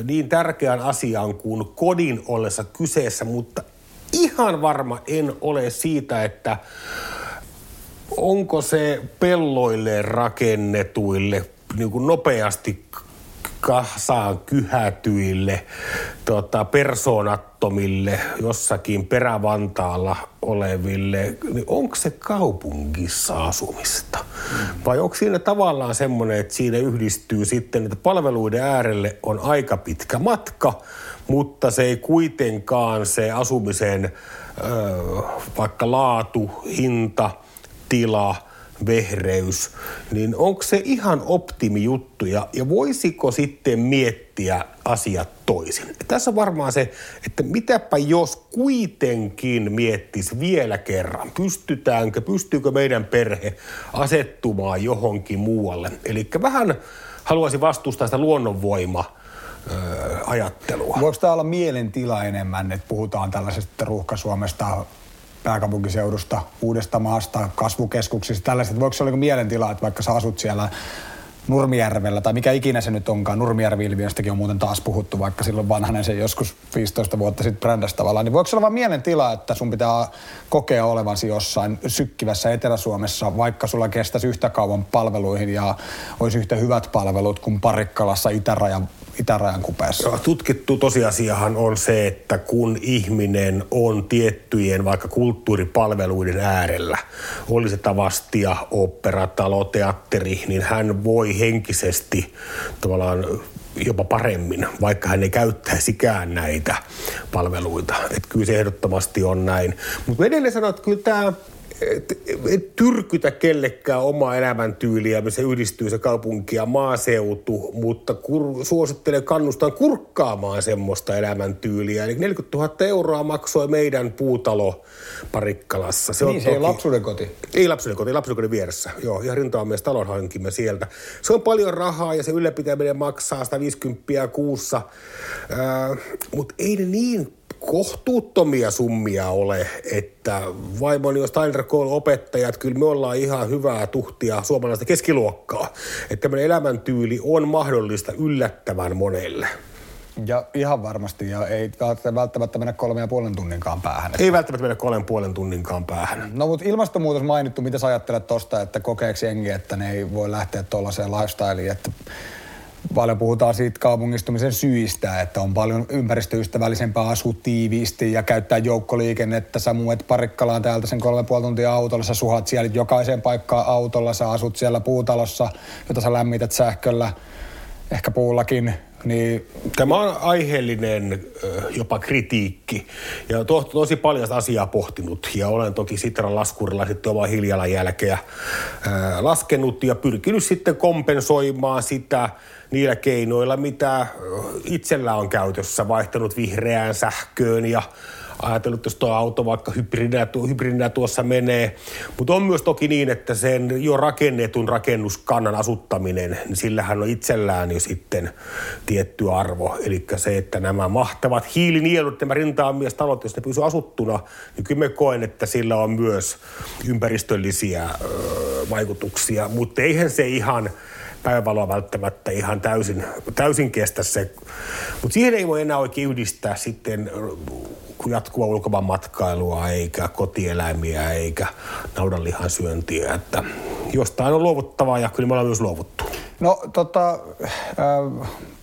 niin tärkeään asiaan kuin kodin ollessa kyseessä, mutta ihan varma en ole siitä, että onko se pelloille rakennetuille, niin kuin nopeasti kasaan kyhätyille, persoonattomille, jossakin perävantaalla oleville, niin onko se kaupungissa asumista? Vai onko siinä tavallaan semmoinen, että siinä yhdistyy sitten, että palveluiden äärelle on aika pitkä matka, mutta se ei kuitenkaan se asumisen vaikka laatu, hinta, tila, vehreys, niin onko se ihan optimijuttu ja voisiko sitten miettiä asiat toisin? Tässä on varmaan se, että mitäpä jos kuitenkin miettisi vielä kerran, pystyykö meidän perhe asettumaan johonkin muualle? Eli vähän haluaisin vastustaa sitä luonnonvoimaa. Ajattelua. Voiko tämä olla mielentila enemmän, että puhutaan tällaisesta Ruuhka-Suomesta, pääkaupunkiseudusta, Uudestamaasta, kasvukeskuksista, tällaiset. Voiko se olla mielentila, että vaikka sä asut siellä Nurmijärvellä, tai mikä ikinä se nyt onkaan, Nurmijärvi-ilmiöstäkin on muuten taas puhuttu, vaikka silloin Vanhanen se joskus 15 vuotta sitten brändäsi tavallaan, niin voiko se olla vaan mielentila, että sun pitää kokea olevansi jossain sykkivässä Etelä-Suomessa, vaikka sulla kestäisi yhtä kauan palveluihin ja olisi yhtä hyvät palvelut kuin Parikkalassa itärajan kupeessa? Tutkittu tosiasiahan on se, että kun ihminen on tiettyjen vaikka kulttuuripalveluiden äärellä, oli se Tavastia, oopperatalo, teatteri, niin hän voi henkisesti tavallaan jopa paremmin, vaikka hän ei käyttäisikään näitä palveluita. Että kyllä se ehdottomasti on näin. Mutta edelleen sanon, että kyllä tämä... Et tyrkytä kellekään omaa elämäntyyliä, missä yhdistyy se kaupunki ja maaseutu, mutta suosittelen kannustan kurkkaamaan semmoista elämäntyyliä. Eli 40 000 € maksoi meidän puutalo Parikkalassa. Se on niin, se toki... ei lapsuuden koti. Ei lapsuuden koti, lapsuuden vieressä. Joo, ihan rintamies talon hankimme sieltä. Se on paljon rahaa ja se ylläpitäminen maksaa 150 kuussa, mutta ei ne niin kohtuuttomia summia ole, että vaimoni on Steiner Kohl-opettajat, kyllä me ollaan ihan hyvää tuhtia suomalaista keskiluokkaa. Että tämmöinen elämäntyyli on mahdollista yllättävän monelle. Ja ihan varmasti, ja ei välttämättä mennä 3,5 tunninkaan päähän. Ei välttämättä mennä 3,5 tunninkaan päähän. No mutta ilmastonmuutos mainittu, mitä sä ajattelet tosta, että kokeeksi jengi, että ne ei voi lähteä tuollaiseen lifestyleen, että... Paljon puhutaan siitä kaupungistumisen syistä, että on paljon ympäristöystävällisempää asua tiiviisti ja käyttää joukkoliikennettä. Sä muuet Parikkalaan täältä sen 3,5 tuntia autolla, sä suhat siellä jokaiseen paikkaan autolla, sä asut siellä puutalossa, jota sä lämmität sähköllä, ehkä puullakin. Niin. Tämä on aiheellinen jopa kritiikki ja tosi paljon asiaa pohtinut ja olen toki Sitran laskurilla sitten omaa hiilijalanjälkeä laskenut ja pyrkinyt sitten kompensoimaan sitä niillä keinoilla, mitä itsellä on käytössä, vaihtanut vihreään sähköön ja ajatellut, jos tuo auto vaikka hybridinä tuossa menee. Mutta on myös toki niin, että sen jo rakennetun rakennuskannan asuttaminen, niin sillähän on itsellään jo sitten tietty arvo. Eli se, että nämä mahtavat hiilinielut, nämä rintaamiestalot, jos ne pysyvät asuttuna, niin kyllä me koen, että sillä on myös ympäristöllisiä vaikutuksia. Mutta eihän se ihan päivänvaloa välttämättä ihan täysin kestä se. Mutta siihen ei voi enää oikein yhdistää sitten jatkuvaa ulkomaan matkailua, eikä kotieläimiä, eikä naudanlihan syöntiä. Että jostain on luovuttavaa ja kyllä me ollaan myös luovuttu. No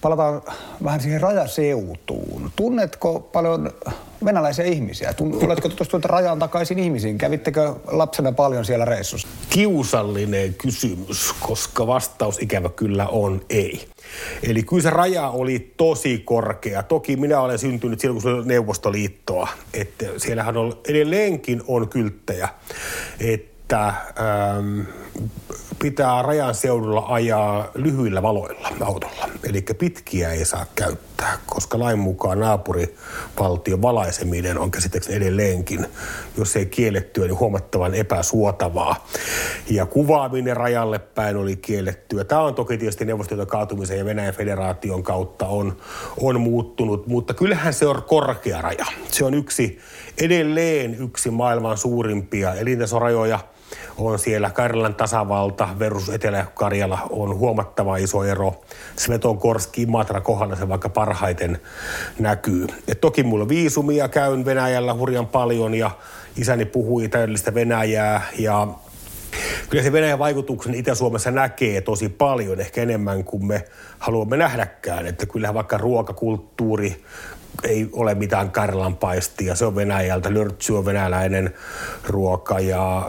palataan vähän siihen rajaseutuun. Tunnetko paljon venäläisiä ihmisiä? Oletko tutustunut rajan takaisin ihmisiin? Kävittekö lapsena paljon siellä reissussa? Kiusallinen kysymys, koska vastaus ikävä kyllä on ei. Eli kyllä se raja oli tosi korkea. Toki minä olen syntynyt silloin, kun se oli Neuvostoliittoa. Että siellähän on edelleenkin on kylttejä, että pitää rajan seudulla ajaa lyhyillä valoilla autolla. Eli pitkiä ei saa käyttää, koska lain mukaan naapurivaltion valaiseminen on käsiteksi edelleenkin, jos ei kiellettyä, niin huomattavan epäsuotavaa. Ja kuvaaminen rajalle päin oli kiellettyä. Tämä on toki tietysti Neuvostoliiton kaatumisen ja Venäjän federaation kautta on muuttunut, mutta kyllähän se on korkea raja. Se on edelleen yksi maailman suurimpia elintasorajoja. On siellä Karjalan tasavalta versus Etelä-Karjala, on huomattava iso ero. Svetonkorski, Imatra kohdalla se vaikka parhaiten näkyy. Et toki mulla on viisumia, käyn Venäjällä hurjan paljon ja isäni puhui täydellistä venäjää ja kyllä se Venäjän vaikutuksen Itä-Suomessa näkee tosi paljon, ehkä enemmän kuin me haluamme nähdäkään. Että kyllähän vaikka ruokakulttuuri ei ole mitään karjalanpaistia, se on Venäjältä, lörtsy on venäläinen ruoka ja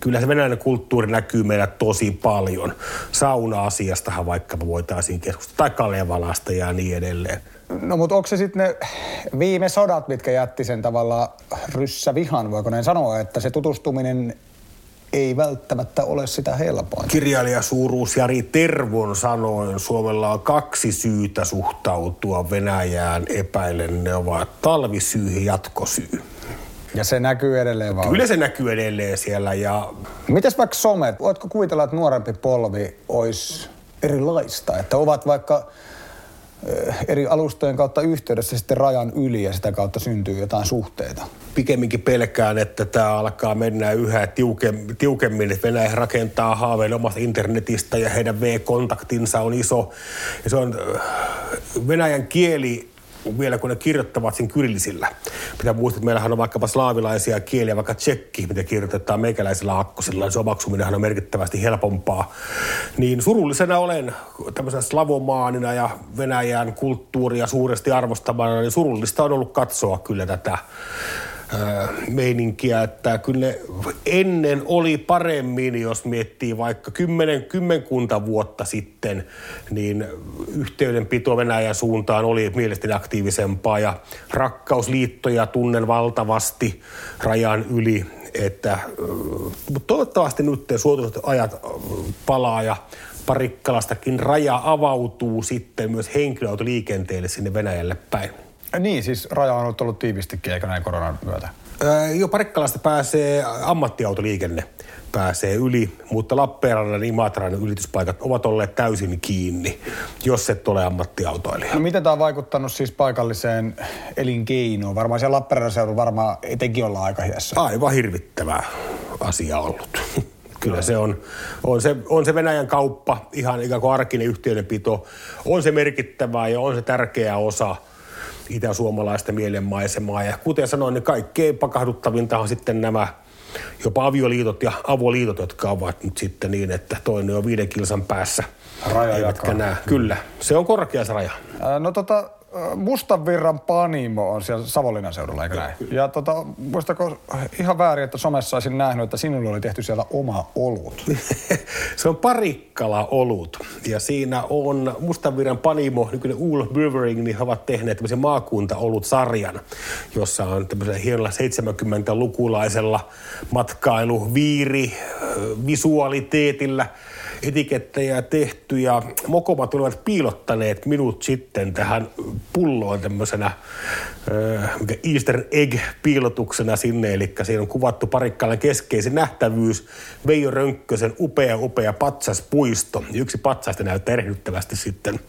kyllä se venäläinen kulttuuri näkyy meillä tosi paljon. Sauna-asiastahan vaikka voitaisiin keskustella, tai Kalevalasta ja niin edelleen. No mutta onko se sitten ne viime sodat, mitkä jätti sen tavallaan ryssävihan, voiko näin sanoa, että se tutustuminen ei välttämättä ole sitä helpoa. Kirjailijasuuruus Jari Tervon sanoen Suomella on kaksi syytä suhtautua Venäjään epäillen. Ne ovat talvisyy ja jatkosyy. Ja se näkyy edelleen vaan. Kyllä se näkyy edelleen siellä. Ja mites vaikka somet? Oletko kuvitella, että nuorempi polvi olisi erilaista? Että ovat vaikka eri alustojen kautta yhteydessä sitten rajan yli ja sitä kautta syntyy jotain suhteita. Pikemminkin pelkään, että tämä alkaa mennä yhä tiukemmin, että Venäjä rakentaa haaveen omasta internetistä ja heidän V-kontaktinsa on iso. Ja se on venäjän kieli vielä, kun ne kirjoittavat sen kyrillisillä. Pitää muistaa, että meillähän on vaikkapa slaavilaisia kieliä, vaikka tsekki, mitä kirjoitetaan meikäläisillä aakkosilla, niin se omaksuminenhan on merkittävästi helpompaa. Niin surullisena olen tämmöisenä slavomaanina ja Venäjän kulttuuria suuresti arvostamana, niin surullista on ollut katsoa kyllä tätä meininkiä, että kyllä ennen oli paremmin, jos miettii vaikka kymmenkunta vuotta sitten, niin yhteydenpito Venäjän suuntaan oli mielestäni aktiivisempaa ja rakkausliittoja tunnen valtavasti rajan yli, että toivottavasti nyt suotuisat ajat palaa ja Parikkalastakin raja avautuu sitten myös henkilöautoliikenteelle sinne Venäjälle päin. Niin, siis raja on ollut tiivistikin, eikö näin koronan myötä? Joo, Parikkalasta pääsee, ammattiautoliikenne pääsee yli, mutta Lappeenrannan ja Imatran ylityspaikat ovat olleet täysin kiinni, jos et ole ammattiautoilija. No miten tämä on vaikuttanut siis paikalliseen elinkeinoon? Varmaan siellä Lappeenrannan seudulla varmaan etenkin ollaan aika hiessä. Aivan hirvittävä asia ollut. Kyllä se on se Venäjän kauppa, ihan ikään kuin arkinen yhteydenpito, on se merkittävää ja on se tärkeä osa itä-suomalaista mielenmaisemaa. Ja kuten sanoin, niin kaikkein pakahduttavintahan sitten nämä jopa avioliitot ja avoliitot, jotka ovat nyt sitten niin, että toinen on 5 kilsan päässä. Raja eivätkä näe. Kyllä, se on korkea se raja. Mustanvirran Panimo on siellä Savonlinnan seudulla, eikö näin? Ja muistako ihan väärin, että somessa olisin nähnyt, että sinulle oli tehty siellä oma olut? Se on Parikkala-olut ja siinä on Mustanvirran Panimo, nykyinen Ool Brewing, niin he ovat tehneet tämmöisen maakuntaolut-sarjan, jossa on tämmöisellä hienolla 70-lukulaisella matkailuviiri visuaaliteetillä etikettejä tehty ja mokomat olivat piilottaneet minut sitten tähän pulloon tämmöisenä Easter Egg-piilotuksena sinne, eli siinä on kuvattu Parikkalan keskeisin nähtävyys, Veijo Rönkkösen upea patsaspuisto. Yksi patsaista näyttää erehdyttävästi sitten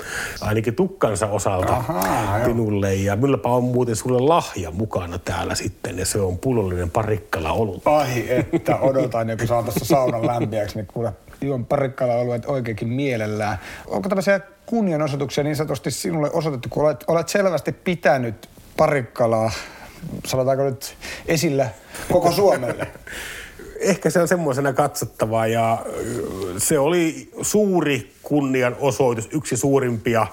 ainakin tukkansa osalta minulle, ja milläpä on muuten sulle lahja mukana täällä sitten, ja se on pullollinen Parikkala-olut. Ai että, odotan, ja kun saa tuossa saunan lämpiäksi, niin kuule, juon Parikkala-oluet oikeinkin mielellään. Onko tämmöisiä kunnianosoituksia niin sanotusti sinulle osoitettu, kun olet selvästi pitänyt Parikkalaa, sanotaanko nyt, esillä koko Suomelle? Ehkä se on semmoisena katsottavaa, ja se oli suuri kunnianosoitus, yksi suurimpia,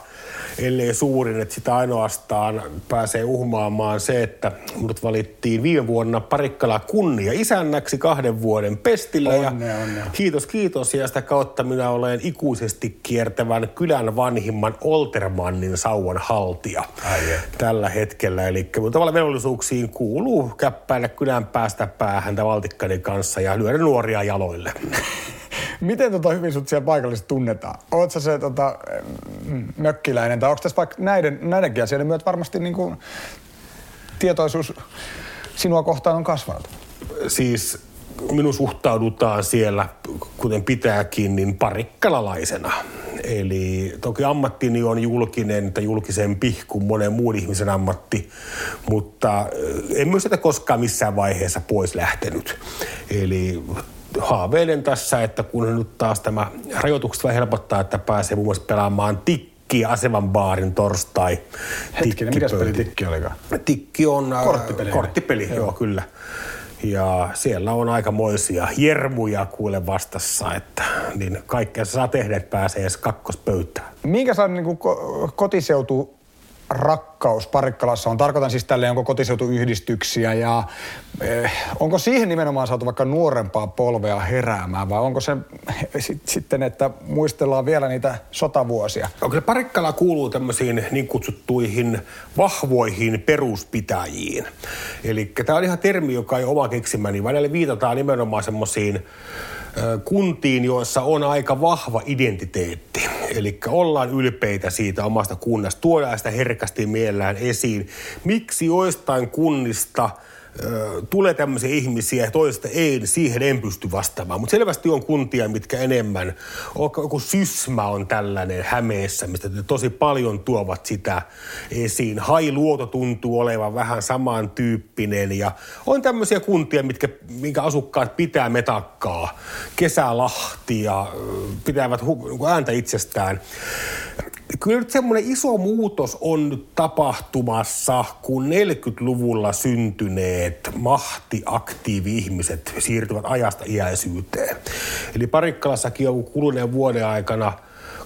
ellei suurin, että sitä ainoastaan pääsee uhmaamaan se, että minut valittiin viime vuonna Parikkalan kunnia isännäksi 2 vuoden pestillä. Onnea. Kiitos. Ja sitä kautta minä olen ikuisesti kiertävän kylän vanhimman Oltermannin sauvan haltija tällä hetkellä. Eli tavallaan velvollisuuksiin kuuluu käppäillä kylän päästä päähän valtikkani kanssa ja lyödä nuoria jaloille. Miten hyvin sut siellä paikallisesti tunnetaan? Oot sä se mökkiläinen, tai onko tässä vaikka näidenkin asioiden myötä varmasti niin kuin tietoisuus sinua kohtaan on kasvanut? Siis minun suhtaudutaan siellä, kuten pitääkin, niin parikkalalaisena. Eli toki ammattini on julkinen tai julkisempi kuin monen muun ihmisen ammatti, mutta en myös sitä koskaan missään vaiheessa pois lähtenyt. Eli haaveilen tässä, että kun nyt taas tämä rajoitukset vähän helpottaa, että pääsee muun muassa pelaamaan tikkiä Asevan baarin torstai. Hetkinen, mikäs peli tikki olikaan? Tikki on korttipeli, joo kyllä. Ja siellä on aikamoisia jermuja kuule vastassa, että niin kaikkea se saa tehdä, että pääsee edes kakkospöytään. Minkä saa niin kotiseutu rakkaus Parikkalassa on? Tarkoitan siis tälleen, onko kotiseutuyhdistyksiä ja onko siihen nimenomaan saatu vaikka nuorempaa polvea heräämään vai onko se sitten, että muistellaan vielä niitä sotavuosia? Kyllä Parikkala kuuluu tämmöisiin niin kutsuttuihin vahvoihin peruspitäjiin. Eli tämä on ihan termi, joka ei ole oma keksimäni, vaan näille viitataan nimenomaan semmoisiin kuntiin, joissa on aika vahva identiteetti. Eli ollaan ylpeitä siitä omasta kunnasta, tuodaan sitä herkästi mielellään esiin. Miksi joistain kunnista tulee tämmöisiä ihmisiä ja toista ei, siihen en pysty vastaamaan. Mutta selvästi on kuntia, mitkä enemmän, joku Sysmä on tällainen Hämeessä, mistä tosi paljon tuovat sitä esiin. Hailuoto tuntuu olevan vähän samantyyppinen ja on tämmöisiä kuntia, minkä asukkaat pitää metakkaa. Kesälahti ja pitävät ääntä itsestään. Kyllä nyt semmoinen iso muutos on nyt tapahtumassa, kun 40-luvulla syntyneet mahtiaktiivi-ihmiset siirtyvät ajasta iäisyyteen. Eli Parikkalassakin on kuluneen vuoden aikana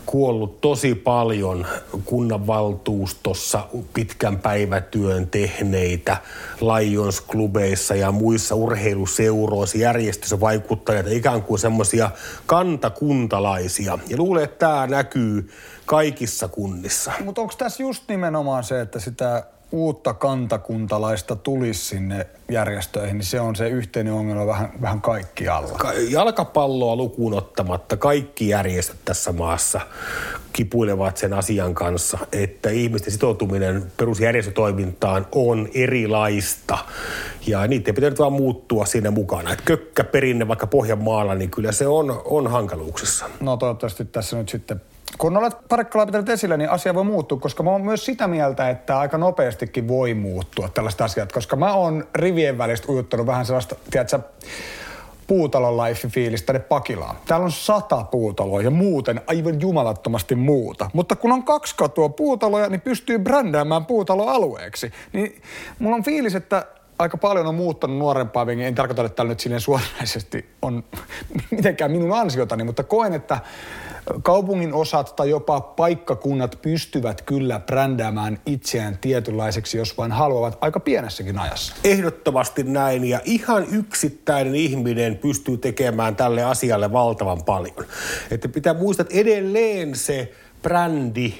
kuollut tosi paljon kunnanvaltuustossa pitkän päivätyön tehneitä, Lions-klubeissa ja muissa urheiluseuroissa, järjestöissä vaikuttajia, ikään kuin semmoisia kantakuntalaisia. Ja luulen, että tämä näkyy kaikissa kunnissa. Mutta onko tässä just nimenomaan se, että sitä uutta kantakuntalaista tulisi sinne järjestöihin, niin se on se yhteinen ongelma vähän kaikkialla. Jalkapalloa lukuun ottamatta kaikki järjestöt tässä maassa kipuilevat sen asian kanssa, että ihmisten sitoutuminen perusjärjestötoimintaan on erilaista ja niitä ei pitänyt vaan muuttua siinä mukana. Että kökkäperinne vaikka Pohjanmaalla, niin kyllä se on hankaluuksissa. No toivottavasti tässä nyt sitten kun olet Parikkalaa pitänyt esillä, niin asia voi muuttua, koska mä oon myös sitä mieltä, että aika nopeastikin voi muuttua tällaiset asiat, koska mä oon rivien välistä ujuttanut vähän sellaista, tiedätkö, puutalon-life-fiilistä tänne Pakilaan. Täällä on 100 puutaloa ja muuten aivan jumalattomasti muuta. Mutta kun on 2 katua puutaloja, niin pystyy brändäämään puutaloalueeksi. Niin mulla on fiilis, että aika paljon on muuttanut nuorempaa, en tarkoita, että täällä nyt silleen suoranaisesti on mitenkään minun ansiotani, mutta koen, että kaupungin osat tai jopa paikkakunnat pystyvät kyllä brändäämään itseään tietynlaiseksi, jos vain haluavat aika pienessäkin ajassa. Ehdottomasti näin ja ihan yksittäinen ihminen pystyy tekemään tälle asialle valtavan paljon. Että pitää muistaa, että edelleen se brändi,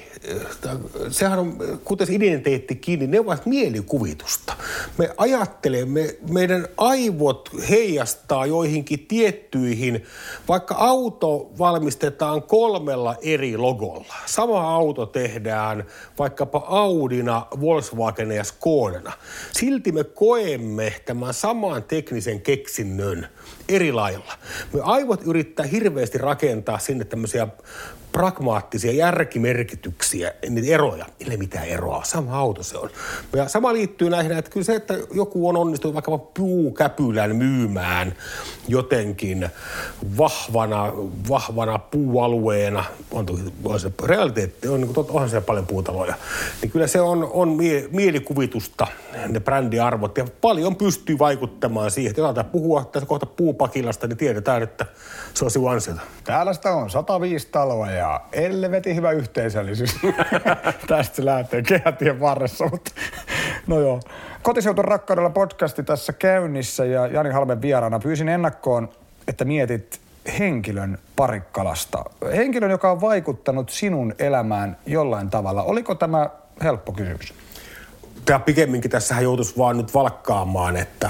sehän on, kuten se identiteettikin, niin ne ovat mielikuvitusta. Me ajattelemme, meidän aivot heijastaa joihinkin tiettyihin, vaikka auto valmistetaan 3 eri logolla. Sama auto tehdään vaikkapa Audina, Volkswagenina ja Skodana. Silti me koemme tämän saman teknisen keksinnön eri lailla. Me aivot yrittää hirveästi rakentaa sinne tämmöisiä pragmaattisia järkimerkityksiä, niitä eroja, ei ole mitään eroa, sama auto se on. Ja sama liittyy näihin, että kyllä se, että joku on onnistunut vaikkapa puukäpylän myymään jotenkin vahvana puualueena, on se realiteetti, onhan siellä paljon puutaloja, niin kyllä se on mielikuvitusta, ne brändiarvot, ja paljon pystyy vaikuttamaan siihen, että jos aletaan puhua tässä kohta puupakilasta, niin tiedetään, että se on sinun ansiota. Täällä sitä on 105 taloa ja helvetin hyvä yhteisöllisyys. Tästä se lähtee Kehätien varressa, mutta no joo. Kotiseutun rakkaudella podcasti tässä käynnissä ja Jani Halmen vieraana pyysin ennakkoon, että mietit henkilön Parikkalasta. Henkilön, joka on vaikuttanut sinun elämään jollain tavalla. Oliko tämä helppo kysymys? Tämä pikemminkin tässähän joutuisi vaan nyt valkkaamaan, että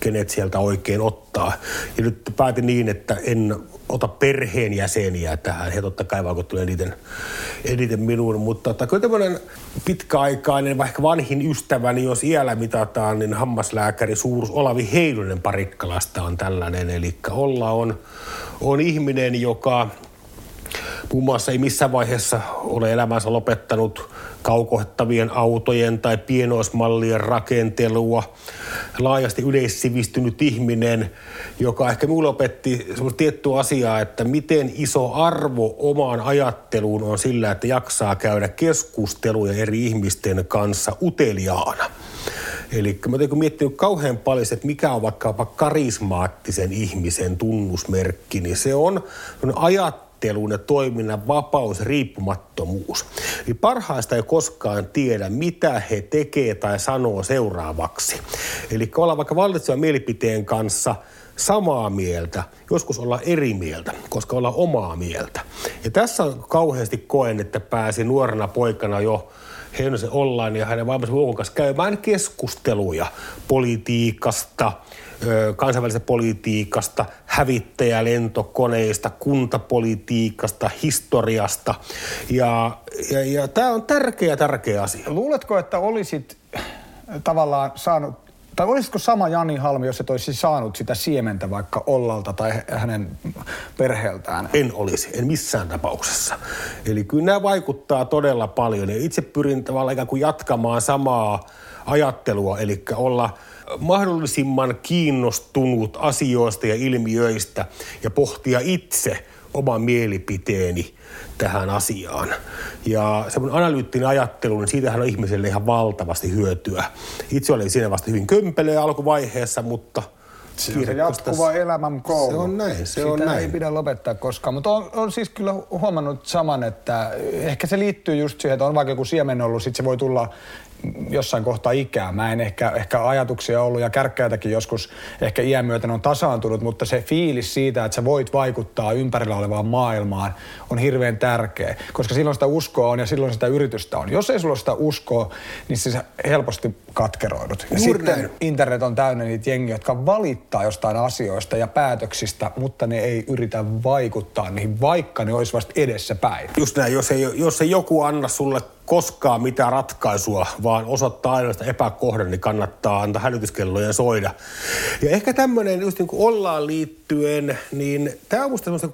kenet sieltä oikein ottaa. Ja nyt päätin niin, että en ota perheenjäseniä tähän. He totta kai vaikuttuvat eniten minuun, mutta kyllä tämmöinen pitkäaikainen, vaikka vanhin ystäväni, jos iällä mitataan, niin hammaslääkäri Suurus Olavi Heinonen Parikkalasta on tällainen. Eli Olla on ihminen, joka muun muassa ei missään vaiheessa ole elämänsä lopettanut kaukohtavien autojen tai pienoismallien rakentelua. Laajasti yleissivistynyt ihminen, joka ehkä minulle opetti semmoista tiettyä asiaa, että miten iso arvo omaan ajatteluun on sillä, että jaksaa käydä keskusteluja eri ihmisten kanssa uteliaana. Eli mä olen miettinyt kauhean paljon, että mikä on vaikkapa karismaattisen ihmisen tunnusmerkki, niin se on ajattelun ja toiminnan vapaus, riippumattomuus. Eli parhaista ei koskaan tiedä, mitä he tekee tai sanoo seuraavaksi. Eli ollaan vaikka vallitsevan mielipiteen kanssa samaa mieltä, joskus ollaan eri mieltä, koska ollaan omaa mieltä. Ja tässä on kauheasti koen, että pääsi nuorena poikana jo Heinosen Ollaan ja hänen vaimonsa Vuokon kanssa käymään keskusteluja politiikasta, kansainvälisestä politiikasta, hävittäjälentokoneista, kuntapolitiikasta, historiasta. Ja tämä on tärkeä asia. Luuletko, että olisit tavallaan saanut, tai olisitko sama Jani Halmi, jos et olisi saanut sitä siementä vaikka Ollalta tai hänen perheeltään? En olisi, en missään tapauksessa. Eli kyllä nämä vaikuttaa todella paljon. Ja itse pyrin tavallaan ikään kuin jatkamaan samaa ajattelua, eli olla mahdollisimman kiinnostunut asioista ja ilmiöistä ja pohtia itse oman mielipiteeni tähän asiaan. Ja semmoinen analyyttinen ajattelu, niin siitähän on ihmiselle ihan valtavasti hyötyä. Itse olin siinä vasta hyvin kömpelöä alkuvaiheessa, mutta se on se jatkuva elämän koulu. Se on näin, Sitä ei pidä lopettaa koskaan, mutta on siis kyllä huomannut saman, että ehkä se liittyy just siihen, että on vaikka joku siemen ollut, sit se voi tulla jossain kohtaa ikää. Mä en ehkä ajatuksia ollut ja kärkkäitäkin joskus ehkä iän myöten on tasaantunut, mutta se fiilis siitä, että sä voit vaikuttaa ympärillä olevaan maailmaan on hirveän tärkeä, koska silloin sitä uskoa on ja silloin sitä yritystä on. Jos ei sulla sitä uskoa, niin siis helposti katkeroidut. Ja sitten internet on täynnä niitä jengiä, jotka valittaa jostain asioista ja päätöksistä, mutta ne ei yritä vaikuttaa niihin, vaikka ne olisi vasta edessä päin. Just näin, jos ei joku anna sulle koskaan mitään ratkaisua, vaan osoittaa ainoastaan epäkohdan, niin kannattaa antaa hälytyskellojen soida. Ja ehkä tämmöinen, just niin kuin Ollaan liittyen, niin tämä on musta semmoista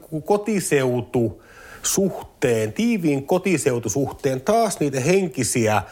tiiviin kotiseutusuhteen taas niitä henkisiä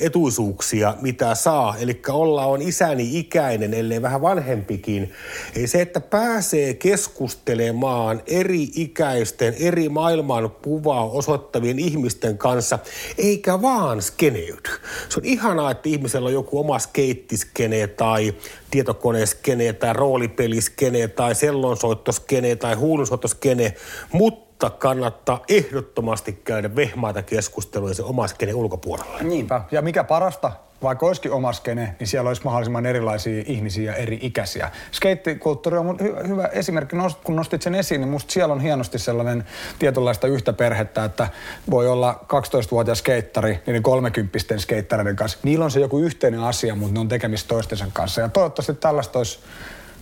etuisuuksia, mitä saa. Eli Olla on isäni ikäinen, ellei vähän vanhempikin. Eli se, että pääsee keskustelemaan eri ikäisten, eri maailmankuvaa osoittavien ihmisten kanssa, eikä vaan skeneydy. Se on ihanaa, että ihmisellä on joku oma skeittiskene tai tietokoneskene tai roolipeliskene tai sellonsoittoskene tai huulunsoittoskene, mutta kannattaa ehdottomasti käydä vehmaata keskustelua sen oman skenen ulkopuolella. Niinpä. Ja mikä parasta, vaikka olisikin oma skene, niin siellä olisi mahdollisimman erilaisia ihmisiä ja eri ikäisiä. Skeittikulttuuri on hyvä esimerkki. Kun nostit sen esiin, niin musta siellä on hienosti sellainen tietynlaista yhtä perhettä, että voi olla 12-vuotias skeittari niiden 30-vuotiaiden skeittareiden kanssa. Niillä on se joku yhteinen asia, mutta ne on tekemistä toistensa kanssa. Ja toivottavasti tällaista olisi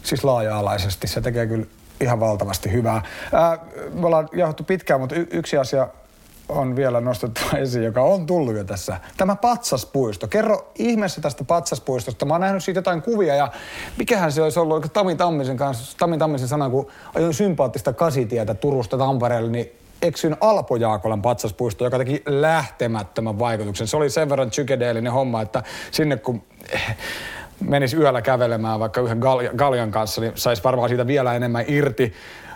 siis laaja-alaisesti. Se tekee kyllä ihan valtavasti hyvää. Me ollaan jauhottu pitkään, mutta yksi asia on vielä nostettu esiin, joka on tullut jo tässä. Tämä patsaspuisto. Kerro ihmeessä tästä patsaspuistosta. Mä oon nähnyt siitä jotain kuvia ja mikähän se olisi ollut Tami Tammisen sana, kun ajoin sympaattista kasitietä Turusta Tampereelle, niin eksyin Alpo Jaakolan patsaspuisto, joka teki lähtemättömän vaikutuksen. Se oli sen verran psykedeellinen homma, että sinne kun menisi yöllä kävelemään vaikka yhden galjan kanssa, niin saisi varmaan siitä vielä enemmän irti.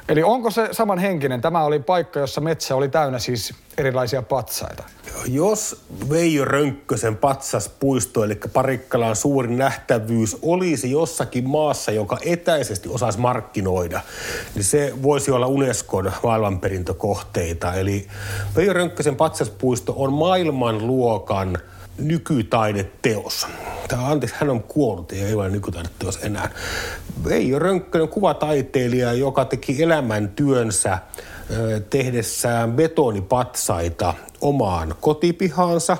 Eli onko se samanhenkinen? Tämä oli paikka, jossa metsä oli täynnä siis erilaisia patsaita. Jos Veijo Rönkkösen patsaspuisto, eli Parikkalan suurin nähtävyys, olisi jossakin maassa, joka etäisesti osaisi markkinoida, niin se voisi olla Unescon maailmanperintökohteita. Eli Veijo Rönkkösen patsaspuisto on maailmanluokan nykytaideteos. Anteeksi, hän on kuollut, ei ole nykytaideteos enää. Veijo Rönkkönen, kuvataiteilija, joka teki elämäntyönsä tehdessään betonipatsaita omaan kotipihaansa.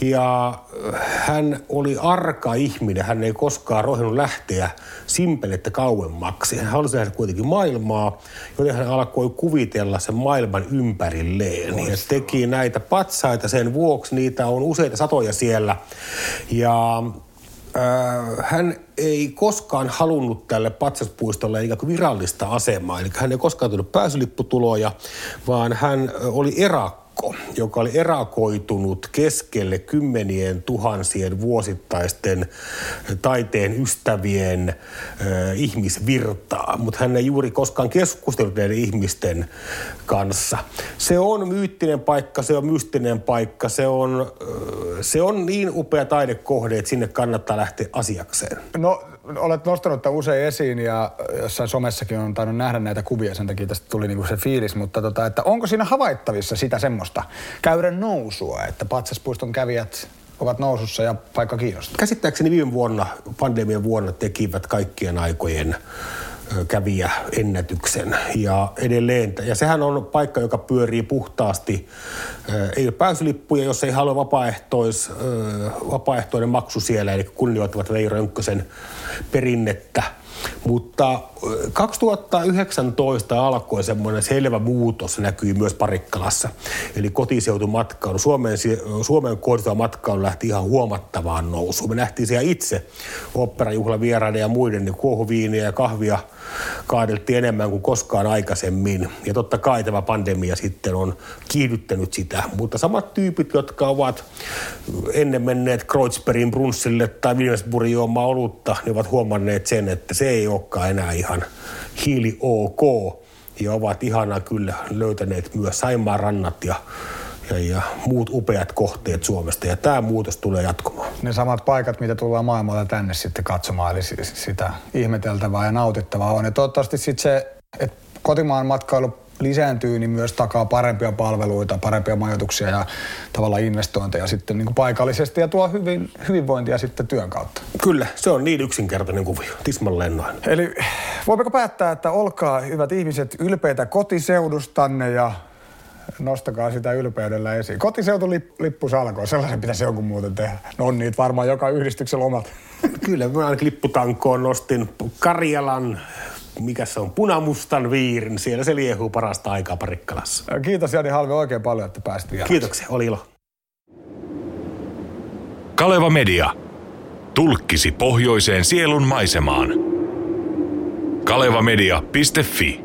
Ja hän oli arka ihminen, hän ei koskaan rohjennut lähteä simpelettä kauemmaksi. Hän halusi nähdä kuitenkin maailmaa, joten hän alkoi kuvitella sen maailman ympärilleen. Ja teki näitä patsaita sen vuoksi, niitä on useita satoja siellä. Ja hän ei koskaan halunnut tälle patsaspuistolle ikään kuin virallista asemaa. Eli hän ei koskaan tullut pääsylipputuloja, vaan hän oli erakko, joka oli erakoitunut keskelle kymmenien tuhansien vuosittaisten taiteen ystävien ihmisvirtaa. Mutta hän ei juuri koskaan keskustellut näiden ihmisten kanssa. Se on myyttinen paikka, se on mystinen paikka, se on niin upea taidekohde, että sinne kannattaa lähteä asiakseen. No, olet nostanut tämän usein esiin ja jossain somessakin on tainnut nähdä näitä kuvia, sen takia tästä tuli niinku se fiilis, mutta että onko siinä havaittavissa sitä semmoista käyrän nousua, että patsaspuiston kävijät ovat nousussa ja paikka kiinnostaa? Käsittääkseni viime vuonna, pandemian vuonna, tekivät kaikkien aikojen kävijäennätyksen ja edelleen. Ja sehän on paikka, joka pyörii puhtaasti. Ei ole pääsylippuja, jos ei halua vapaaehtoinen maksu siellä, eli kunnioittavat Veijo Rönkkösen perinnettä. Mutta 2019 alkoi semmoinen selvä muutos, se näkyy myös Parikkalassa. Eli kotiseutumatkailu, Suomeen kohdistuva matkailu lähti ihan huomattavaan nousuun. Me nähtiin siellä itse oopperajuhlavieraiden ja muiden, niin kuohuviiniä ja kahvia kaadeltiin enemmän kuin koskaan aikaisemmin. Ja totta kai tämä pandemia sitten on kiihdyttänyt sitä. Mutta samat tyypit, jotka ovat ennen menneet Kreuzbergin brunssille tai Wilhelmsburgin juomaan olutta, ne ovat huomanneet sen, että se ei olekaan enää ihan hiili-ok. Ja ovat ihanaa kyllä löytäneet myös Saimaan rannat ja muut upeat kohteet Suomesta. Ja tämä muutos tulee jatkumaan. Ne samat paikat, mitä tullaan maailmalta tänne sitten katsomaan, eli sitä ihmeteltävää ja nautittavaa on. Ja toivottavasti sitten se, että kotimaan matkailu lisääntyy, niin myös takaa parempia palveluita, parempia majoituksia ja tavallaan investointeja sitten niin kuin paikallisesti ja tuo hyvinvointia sitten työn kautta. Kyllä, se on niin yksinkertainen kuvio, tismalleen noin. Eli voimmeko päättää, että olkaa hyvät ihmiset ylpeitä kotiseudustanne ja nostakaa sitä ylpeydellä esiin. Kotiseutulippusalkoon, sellaisen pitäisi joku muuten tehdä. No on niitä varmaan joka yhdistyksellä omat. Kyllä, mä ainakin lipputankoon nostin Karjalan, mikä se on, punamustan viirin. Siellä se liehuu parasta aikaa Parikkalassa. Kiitos Jani Halme oikein paljon, että pääsit vielä. Kiitoksia, oli ilo. Kaleva Media. Tulkkisi pohjoiseen sielun maisemaan. Kalevamedia.fi.